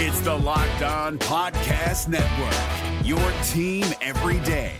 It's the Locked On Podcast Network, your team every day.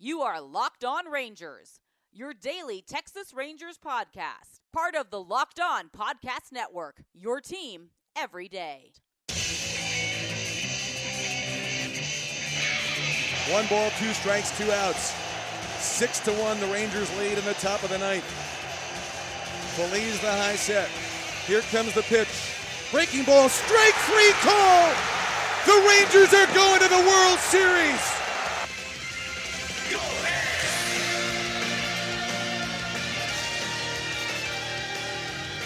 You are Locked On Rangers, your daily Texas Rangers podcast. Part of the Locked On Podcast Network, your team every day. One ball, two strikes, two outs. 6-1, the Rangers lead in the top of the ninth. Believes the high set. Here comes the pitch. Breaking ball, strike three, call! The Rangers are going to the World Series!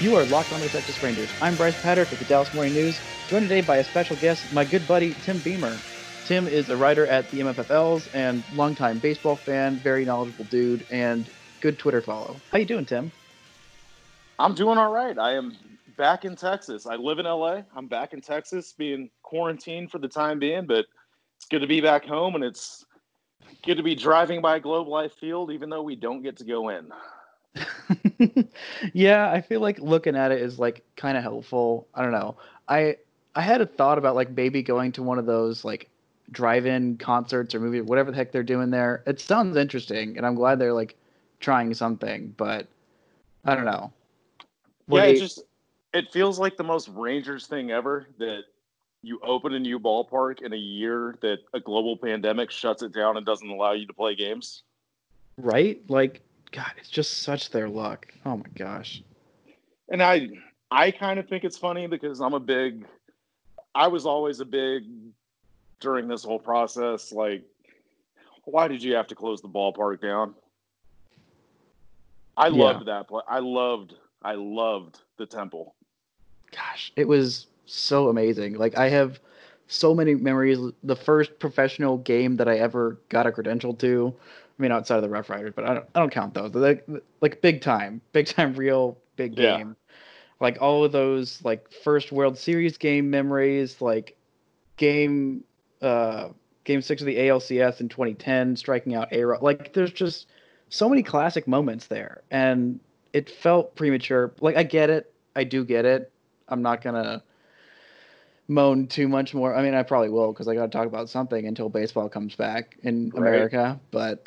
You are locked on to the Texas Rangers. I'm Brice Paterik with the Dallas Morning News, joined today by a special guest, my good buddy, Tim Behmer. Tim is a writer at the MFFLs and longtime baseball fan, very knowledgeable dude, and good Twitter follow. How you doing, Tim? I'm doing all right. I am back in Texas. I live in LA. I'm back in Texas, being quarantined for the time being, but it's good to be back home, and it's good to be driving by Globe Life Field, even though we don't get to go in. Yeah, I feel like looking at it is like kind of helpful. I don't know. I had a thought about like maybe going to one of those like drive-in concerts or movie, whatever the heck they're doing there. It sounds interesting, and I'm glad they're like trying something, but I don't know. Yeah, it feels like the most Rangers thing ever that you open a new ballpark in a year that a global pandemic shuts it down and doesn't allow you to play games. Right? Like, God, it's just such their luck. Oh my gosh. And I kind of think it's funny because I was always a big during this whole process, like, why did you have to close the ballpark down? I loved that play. I loved the Temple. Gosh, it was so amazing. Like, I have so many memories. The first professional game that I ever got a credential to, I mean, outside of the Rough Riders, but I don't count those. Like big time, real big game. Like all of those, like first World Series game memories, like game 6 of the ALCS in 2010, striking out A-Rod. Like, there's just so many classic moments there, and it felt premature. Like, I get it. I do get it. I'm not gonna moan too much more. I mean, I probably will because I got to talk about something until baseball comes back in America. But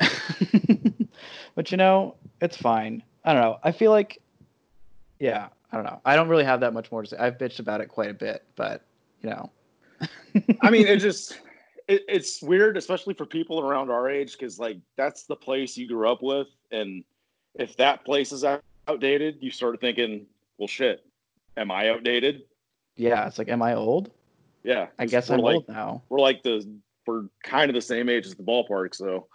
you know, it's fine. I don't know. I feel like, yeah, I don't know. I don't really have that much more to say. I've bitched about it quite a bit, but you know, I mean, it's weird, especially for people around our age, because like that's the place you grew up with, and if that place is outdated, you start thinking, well, shit, am I outdated? Yeah, it's like, am I old? Yeah. I guess I'm like, old now. We're kind of the same age as the ballpark, so.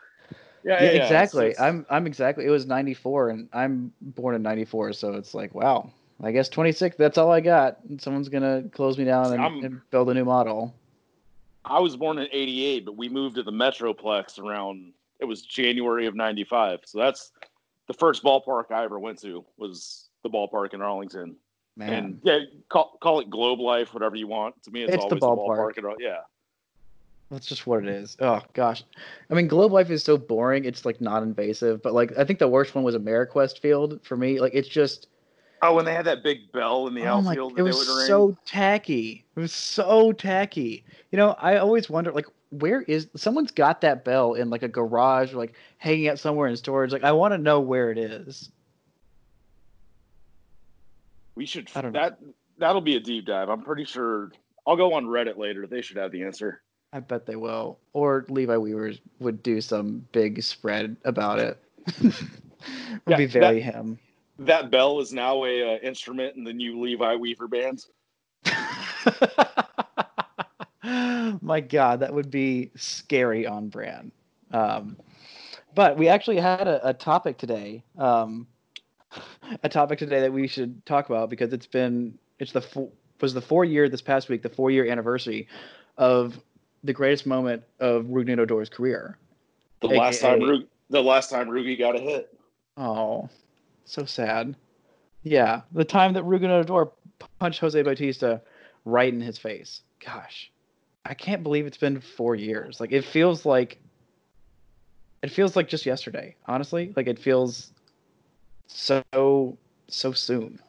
Yeah, exactly. I'm exactly, it was 94, and I'm born in 94, so it's like, wow, I guess 26, that's all I got. And someone's going to close me down and build a new model. I was born in 88, but we moved to the Metroplex it was January of 95. So that's the first ballpark I ever went to was the ballpark in Arlington. Man. And yeah, call it Globe Life, whatever you want. To me, it's always the ballpark. Yeah, that's just what it is. Oh gosh, I mean, Globe Life is so boring. It's like non-invasive, but like I think the worst one was AmeriQuest Field for me. Like it's just. Oh, and they had that big bell in the outfield. It was so tacky. It was so tacky. You know, I always wonder, like, where is someone's got that bell in like a garage or like hanging out somewhere in storage? Like, I want to know where it is. We should. That'll be a deep dive. I'm pretty sure. I'll go on Reddit later. They should have the answer. I bet they will. Or Levi Weaver would do some big spread about it. Would be very him. That bell is now a instrument in the new Levi Weaver band. My God, that would be scary on brand. But we actually had a topic today. A topic today that we should talk about because the 4-year anniversary of the greatest moment of Rougned Odor's career. The last time Rugi got a hit. Oh, so sad. Yeah, the time that Rougned Odor punched Jose Bautista right in his face. Gosh, I can't believe it's been 4 years. Like it feels like just yesterday. Honestly, like it feels so soon.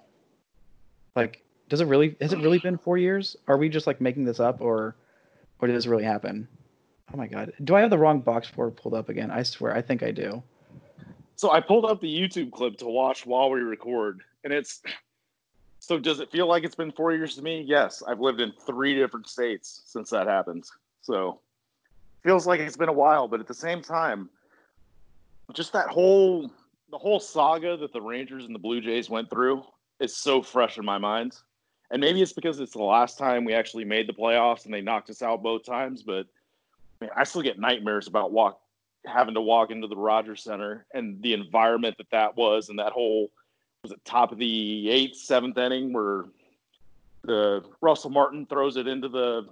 Like, does it really? Has it really been 4 years? Are we just like making this up, or did this really happen? Oh my God! Do I have the wrong box score pulled up again? I swear, I think I do. So I pulled up the YouTube clip to watch while we record, and it's. So does it feel like it's been 4 years to me? Yes, I've lived in 3 different states since that happened. So feels like it's been a while, but at the same time, just that whole saga that the Rangers and the Blue Jays went through is so fresh in my mind. And maybe it's because it's the last time we actually made the playoffs and they knocked us out both times, but man, I still get nightmares about having to walk into the Rogers Center and the environment that was, and that whole was it top of the 8th, 7th inning where the Russell Martin throws it into the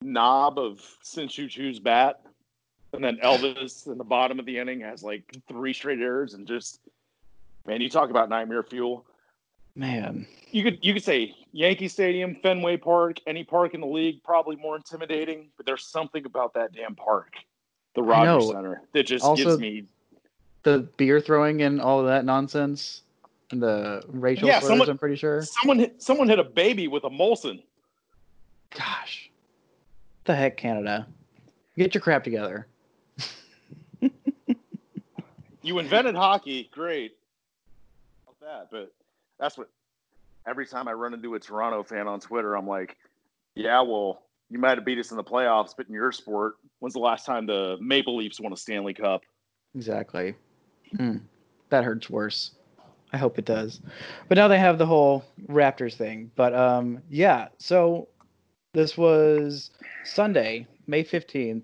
knob of Sinchu Chu's bat, and then Elvis in the bottom of the inning has like 3 straight errors, and just, man, you talk about nightmare fuel. Man, you could say Yankee Stadium, Fenway Park, any park in the league, probably more intimidating, but there's something about that damn park, the Rogers Center, that just also gives me the beer throwing and all of that nonsense. And the racial slurs, I'm pretty sure. Someone hit a baby with a Molson. Gosh. What the heck, Canada? Get your crap together. You invented hockey. Great. But that's what – every time I run into a Toronto fan on Twitter, I'm like, yeah, well, you might have beat us in the playoffs, but in your sport, when's the last time the Maple Leafs won a Stanley Cup? Exactly. That hurts worse. I hope it does. But now they have the whole Raptors thing. But, yeah, so this was Sunday, May 15th,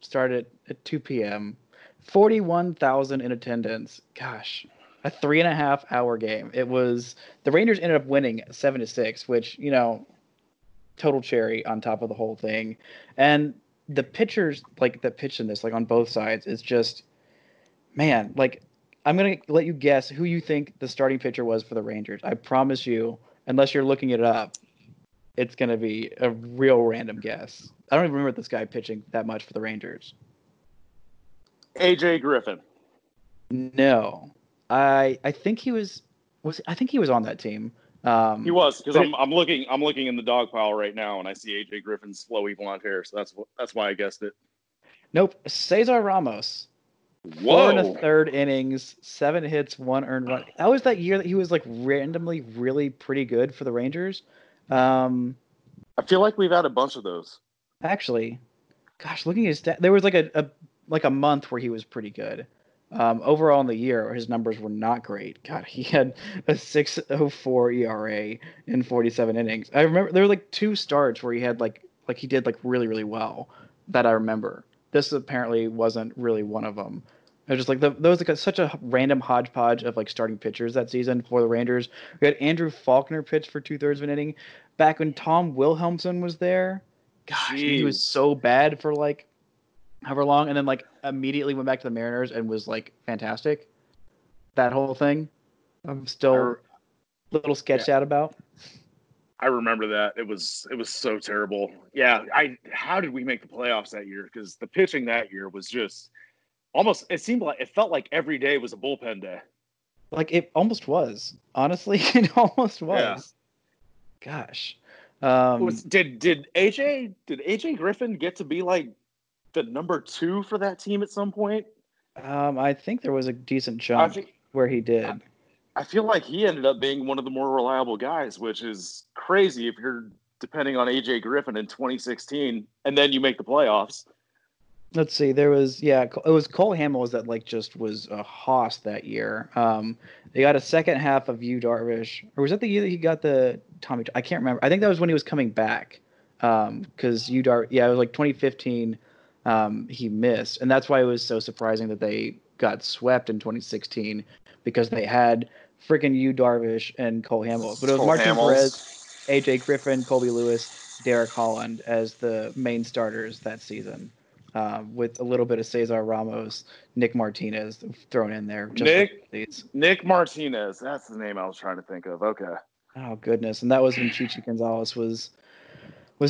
started at 2 p.m., 41,000 in attendance. Gosh, a 3.5-hour game. It was – the Rangers ended up winning 7-6, which, you know, total cherry on top of the whole thing. And the pitchers, like, that pitched in this, like, on both sides is just – man, like – I'm going to let you guess who you think the starting pitcher was for the Rangers. I promise you, unless you're looking it up, it's going to be a real random guess. I don't even remember this guy pitching that much for the Rangers. AJ Griffin. No. I think he was I think he was on that team. He was, because I'm looking in the dog pile right now and I see AJ Griffin's flowy blonde hair, so that's why I guessed it. Nope, Cesar Ramos. Whoa. 4 1/3 innings, 7 hits, 1 earned run. That was that year that he was like randomly really pretty good for the Rangers. I feel like we've had a bunch of those. Actually, gosh, looking at his stat, there was like a month where he was pretty good. Overall in the year, his numbers were not great. God, he had a 6.04 ERA in 47 innings. I remember there were like 2 starts where he had like he did like really really well that I remember. This apparently wasn't really one of them. It was just like those like such a random hodgepodge of like starting pitchers that season for the Rangers. We had Andrew Faulkner pitch for 2/3 of an inning. Back when Tom Wilhelmsen was there, gosh, he was so bad for like however long, and then like immediately went back to the Mariners and was like fantastic. That whole thing, I'm still a little sketched out about. I remember that. It was so terrible. Yeah, how did we make the playoffs that year? Because the pitching that year was just almost – it felt like every day was a bullpen day. Like it almost was. Honestly, it almost was. Yeah. Gosh. Did AJ Griffin get to be like the number 2 for that team at some point? I think there was a decent jump where he did. I feel like he ended up being one of the more reliable guys, which is crazy if you're depending on AJ Griffin in 2016 and then you make the playoffs. Let's see. There was, it was Cole Hamels that like just was a hoss that year. They got a second half of Yu Darvish, or was that the year that he got the Tommy? I can't remember. I think that was when he was coming back. Cause Yu Darvish, it was like 2015. He missed. And that's why it was so surprising that they got swept in 2016 because they had freaking Yu Darvish and Cole Hamels. But it was Martin Perez, AJ Griffin, Colby Lewis, Derek Holland as the main starters that season, with a little bit of Cesar Ramos, Nick Martinez thrown in there. Nick Martinez, that's the name I was trying to think of. Okay. Oh goodness, and that was when Chichi Gonzalez was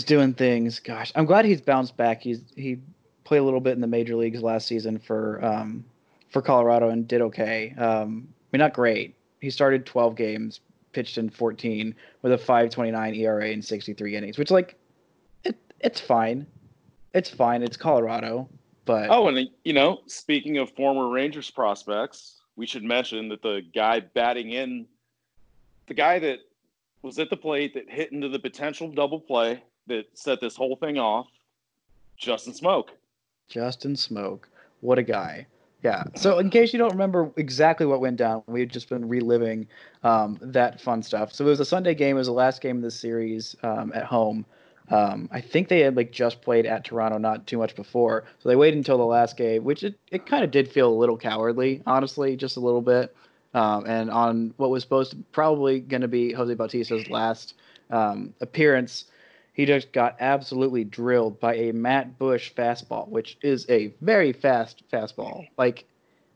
doing things. Gosh, I'm glad he's bounced back. He played a little bit in the major leagues last season for Colorado and did okay. I mean, not great. He started 12 games, pitched in 14 with a 5.29 ERA in 63 innings, which, like, it's fine. It's fine. It's Colorado. But oh, and, you know, speaking of former Rangers prospects, we should mention that the guy batting in, the guy that was at the plate that hit into the potential double play that set this whole thing off, Justin Smoke. Justin Smoke. What a guy. Yeah. So in case you don't remember exactly what went down, we've just been reliving that fun stuff. So it was a Sunday game. It was the last game of the series at home. I think they had just played at Toronto not too much before. So they waited until the last game, which it kind of did feel a little cowardly, honestly, just a little bit. And on what was supposed to probably going to be Jose Bautista's last appearance, he just got absolutely drilled by a Matt Bush fastball, which is a very fast fastball. Like,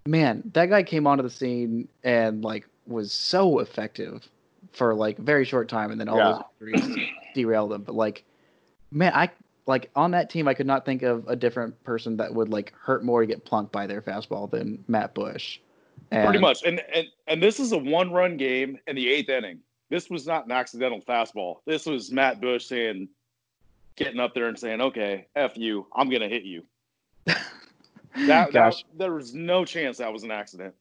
man, that guy came onto the scene and was so effective for a very short time, and then all those injuries derailed him. But man, I on that team, I could not think of a different person that would hurt more to get plunked by their fastball than Matt Bush. And pretty much, and this is a one-run game in the eighth inning. This was not an accidental fastball. This was Matt Bush getting up there and saying, okay, F you, I'm going to hit you. There was no chance that was an accident.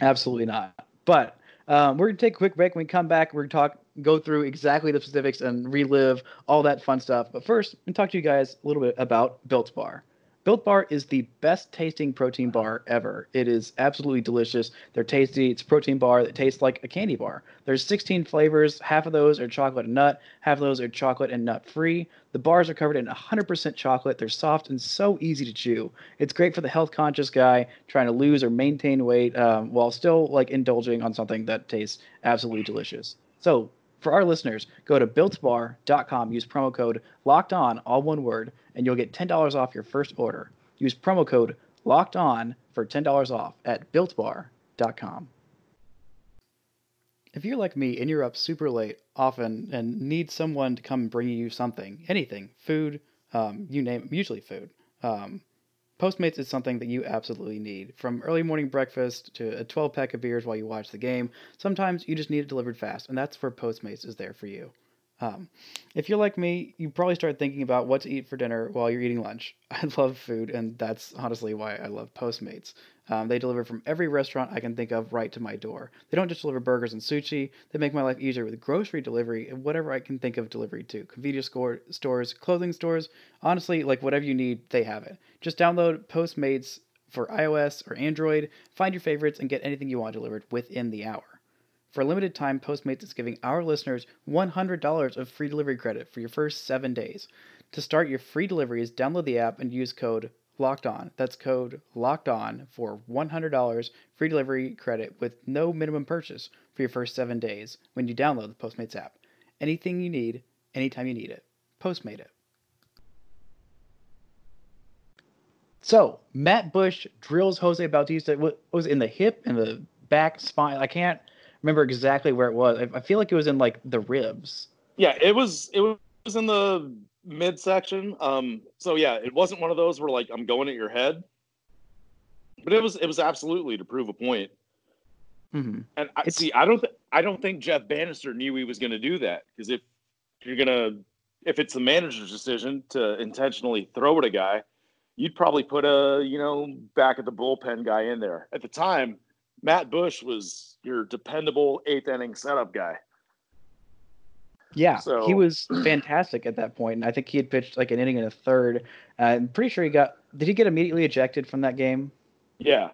Absolutely not. But we're going to take a quick break. When we come back, we're going to go through exactly the specifics and relive all that fun stuff. But first, I'm going to talk to you guys a little bit about Built Bar. Built Bar is the best-tasting protein bar ever. It is absolutely delicious. They're tasty. It's a protein bar that tastes like a candy bar. There's 16 flavors. Half of those are chocolate and nut. Half of those are chocolate and nut-free. The bars are covered in 100% chocolate. They're soft and so easy to chew. It's great for the health-conscious guy trying to lose or maintain weight while still indulging on something that tastes absolutely delicious. So for our listeners, go to BuiltBar.com, use promo code LOCKEDON, all one word, and you'll get $10 off your first order. Use promo code LOCKEDON for $10 off at BuiltBar.com. If you're like me and you're up super late often and need someone to come bring you something, anything, food, you name it, usually food, Postmates is something that you absolutely need. From early morning breakfast to a 12-pack of beers while you watch the game, sometimes you just need it delivered fast, and that's where Postmates is there for you. If you're like me, you probably start thinking about what to eat for dinner while you're eating lunch. I love food, and that's honestly why I love Postmates. They deliver from every restaurant I can think of right to my door. They don't just deliver burgers and sushi. They make my life easier with grocery delivery and whatever I can think of delivery to. Convenience stores, clothing stores, honestly, whatever you need, they have it. Just download Postmates for iOS or Android, find your favorites, and get anything you want delivered within the hour. For a limited time, Postmates is giving our listeners $100 of free delivery credit for your first 7 days. To start your free deliveries, download the app and use code LOCKEDON. That's code LOCKEDON for $100 free delivery credit with no minimum purchase for your first 7 days when you download the Postmates app. Anything you need, anytime you need it. Postmate it. So, Matt Bush drills Jose Bautista. It was in the hip and the back spine. I can't remember exactly where it was. I feel like it was in the ribs. Yeah, it was in the midsection. So yeah, it wasn't one of those where I'm going at your head, but it was absolutely to prove a point. Mm-hmm. And I don't think Jeff Bannister knew he was going to do that, because if it's the manager's decision to intentionally throw at a guy, you'd probably put a back at the bullpen guy in there. At the time, Matt Bush was your dependable eighth inning setup guy. Yeah, so he was fantastic at that point, and I think he had pitched an inning and a third. I'm pretty sure did he get immediately ejected from that game? Yeah,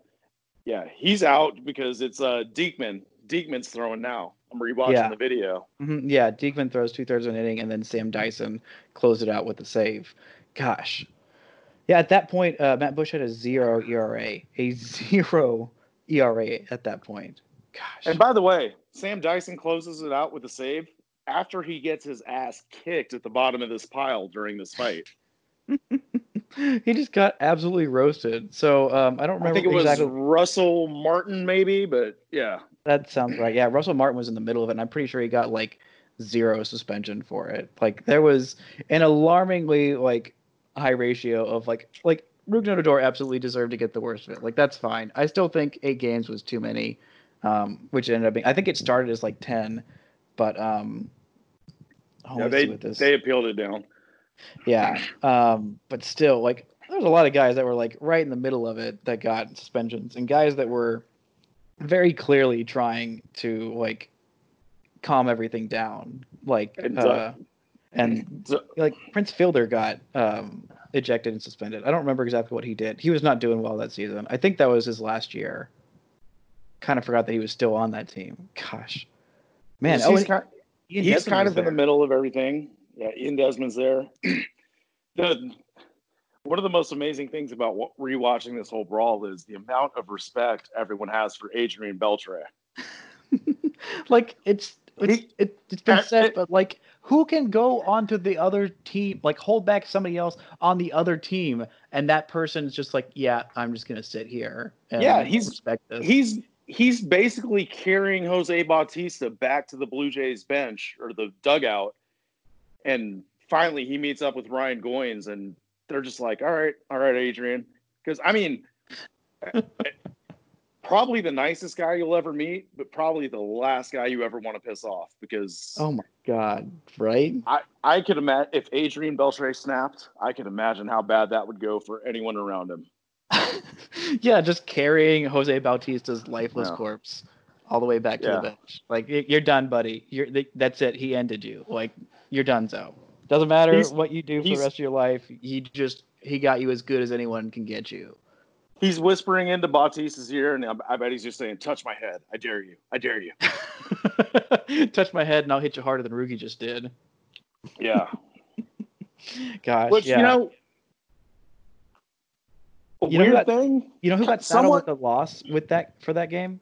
he's out because it's Diekman. Diekman's throwing now. I'm rewatching the video. Mm-hmm. Yeah, Diekman throws two-thirds of an inning, and then Sam Dyson closed it out with a save. Gosh. Yeah, at that point, Matt Bush had a 0 ERA. A 0 ERA at that point. Gosh. And by the way, Sam Dyson closes it out with a save after he gets his ass kicked at the bottom of this pile during this fight. He just got absolutely roasted. So I don't remember. I think it was Russell Martin, maybe, but yeah. That sounds right. Yeah, Russell Martin was in the middle of it, and I'm pretty sure he got 0 suspension for it. There was an alarmingly high ratio of Rougned Odor absolutely deserved to get the worst of it. That's fine. I still think 8 games was too many. which ended up being, I think it started as like 10, but they appealed it down. Yeah. But still, like, there's a lot of guys that were like right in the middle of it that got suspensions, and guys that were very clearly trying to like calm everything down. Like, and Prince Fielder got ejected and suspended. I don't remember exactly what he did. He was not doing well that season. I think that was his last year. Kind of forgot that he was still on that team. Gosh, man. He's kind of in the middle of everything. Yeah, Ian Desmond's there. One of the most amazing things about rewatching this whole brawl is the amount of respect everyone has for Adrian Beltre. Like, it's been said, but like, who can go onto the other team, like hold back somebody else on the other team, and that person's just like, yeah, I'm just gonna sit here. And respect this. He's basically carrying Jose Bautista back to the Blue Jays bench or the dugout, and finally he meets up with Ryan Goins and. They're just like, all right, Adrian. Because, I mean, probably the nicest guy you'll ever meet, but probably the last guy you ever want to piss off. Because, oh my God, right? I could imagine if Adrian Beltre snapped, I could imagine how bad that would go for anyone around him. Yeah, just carrying Jose Bautista's lifeless corpse all the way back to the bench. Like, you're done, buddy. That's it. He ended you. Like, you're donezo. Doesn't matter what you do for the rest of your life. He got you as good as anyone can get you. He's whispering into Bautista's ear, and I bet he's just saying, "Touch my head, I dare you, I dare you." Touch my head, and I'll hit you harder than Ruki just did. Yeah. Gosh. Which you know, a weird thing. You know who got saddled with a loss with that for that game?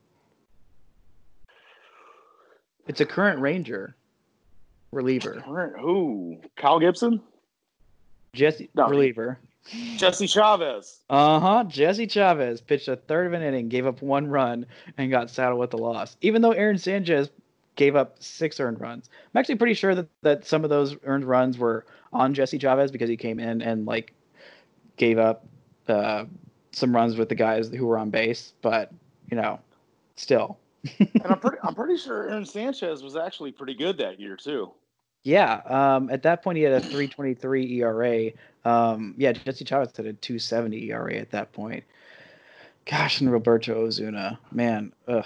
It's a current Ranger. Reliever. Who? Kyle Gibson? Reliever. Jesse Chavez. Jesse Chavez pitched a third of an inning, gave up one run, and got saddled with the loss. Even though Aaron Sanchez gave up 6 earned runs. I'm actually pretty sure that some of those earned runs were on Jesse Chavez because he came in and like gave up some runs with the guys who were on base, but you know, still. And I'm pretty sure Aaron Sanchez was actually pretty good that year too. Yeah, at that point he had a 3.23 ERA. Jesse Chavez had a 2.70 ERA at that point. Gosh, and Roberto Ozuna, man, there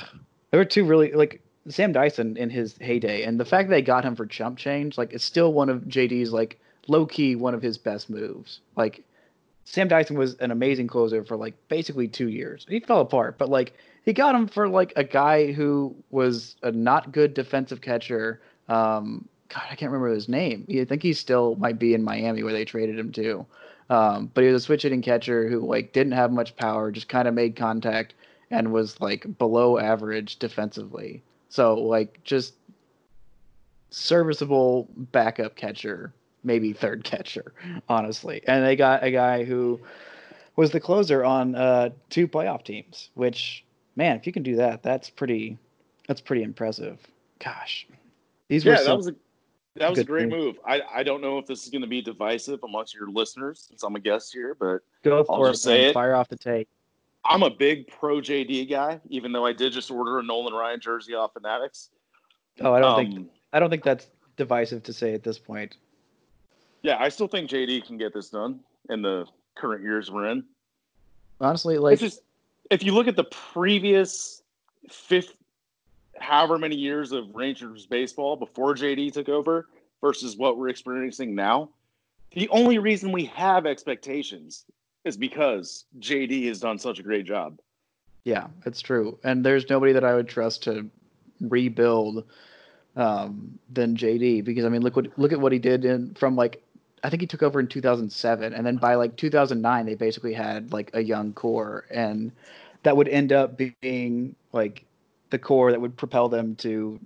were two really like Sam Dyson in his heyday, and the fact that they got him for chump change, like, it's still one of JD's like low key one of his best moves. Like, Sam Dyson was an amazing closer for like basically 2 years. He fell apart, but like he got him for like a guy who was a not good defensive catcher. God, I can't remember his name. I think he still might be in Miami where they traded him to. But he was a switch hitting catcher who like didn't have much power, just kind of made contact and was like below average defensively. So like just serviceable backup catcher, maybe third catcher, honestly. And they got a guy who was the closer on 2 playoff teams, which, man, if you can do that, that's pretty impressive. Gosh. That was a great move. I don't know if this is going to be divisive amongst your listeners, since I'm a guest here, but I'll just say it. Fire off the tape. I'm a big pro JD guy, even though I did just order a Nolan Ryan jersey off Fanatics. Oh, I don't think that's divisive to say at this point. Yeah, I still think JD can get this done in the current years we're in. Honestly, like, it's just, if you look at the previous however many years of Rangers baseball before JD took over versus what we're experiencing now, the only reason we have expectations is because JD has done such a great job. Yeah, it's true. And there's nobody that I would trust to rebuild than JD, because I mean, look at what he did from like, I think he took over in 2007, and then by like 2009 they basically had like a young core, and that would end up being like the core that would propel them to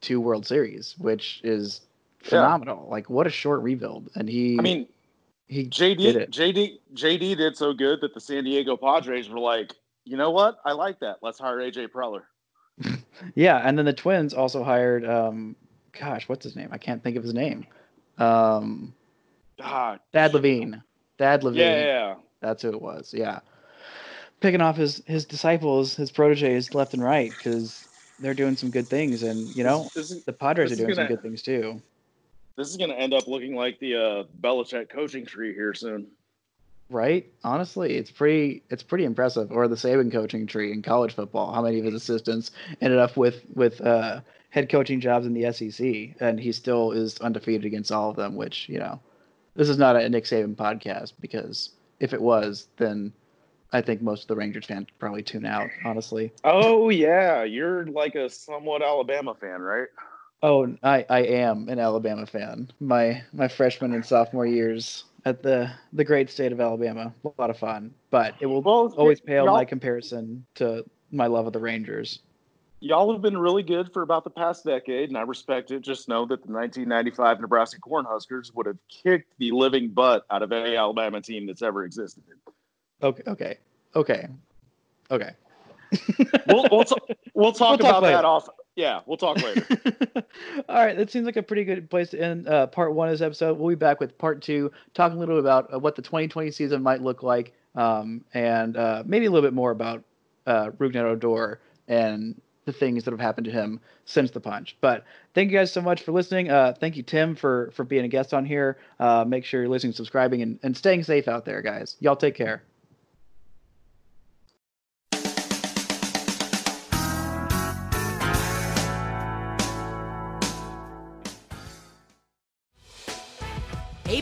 2 World Series, which is phenomenal. Yeah. Like, what a short rebuild, and JD did so good that the San Diego Padres were like, you know what, I like that. Let's hire AJ Preller. Yeah, and then the Twins also hired, what's his name? I can't think of his name. Thad Levine. Yeah, that's who it was. Yeah, picking off his disciples, his proteges left and right, because they're doing some good things. And, you know, the Padres are doing some good things too. This is going to end up looking like the Belichick coaching tree here soon. Right? Honestly, it's pretty impressive. Or the Saban coaching tree in college football. How many of his assistants ended up with head coaching jobs in the SEC, and he still is undefeated against all of them, which, you know, this is not a Nick Saban podcast, because if it was, then I think most of the Rangers fans probably tune out, honestly. Oh, yeah. You're like a somewhat Alabama fan, right? Oh, I am an Alabama fan. My freshman and sophomore years at the great state of Alabama. A lot of fun. But it will always pale by comparison to my love of the Rangers. Y'all have been really good for about the past decade, and I respect it. Just know that the 1995 Nebraska Cornhuskers would have kicked the living butt out of any Alabama team that's ever existed. Okay. We'll talk about that off. Yeah, we'll talk later. All right, that seems like a pretty good place to end part one of this episode. We'll be back with part two, talking a little bit about what the 2020 season might look like, and maybe a little bit more about Rougned Odor and the things that have happened to him since the punch. But thank you guys so much for listening. Thank you, Tim, for being a guest on here. Make sure you're listening, subscribing, and staying safe out there, guys. Y'all take care. Hey,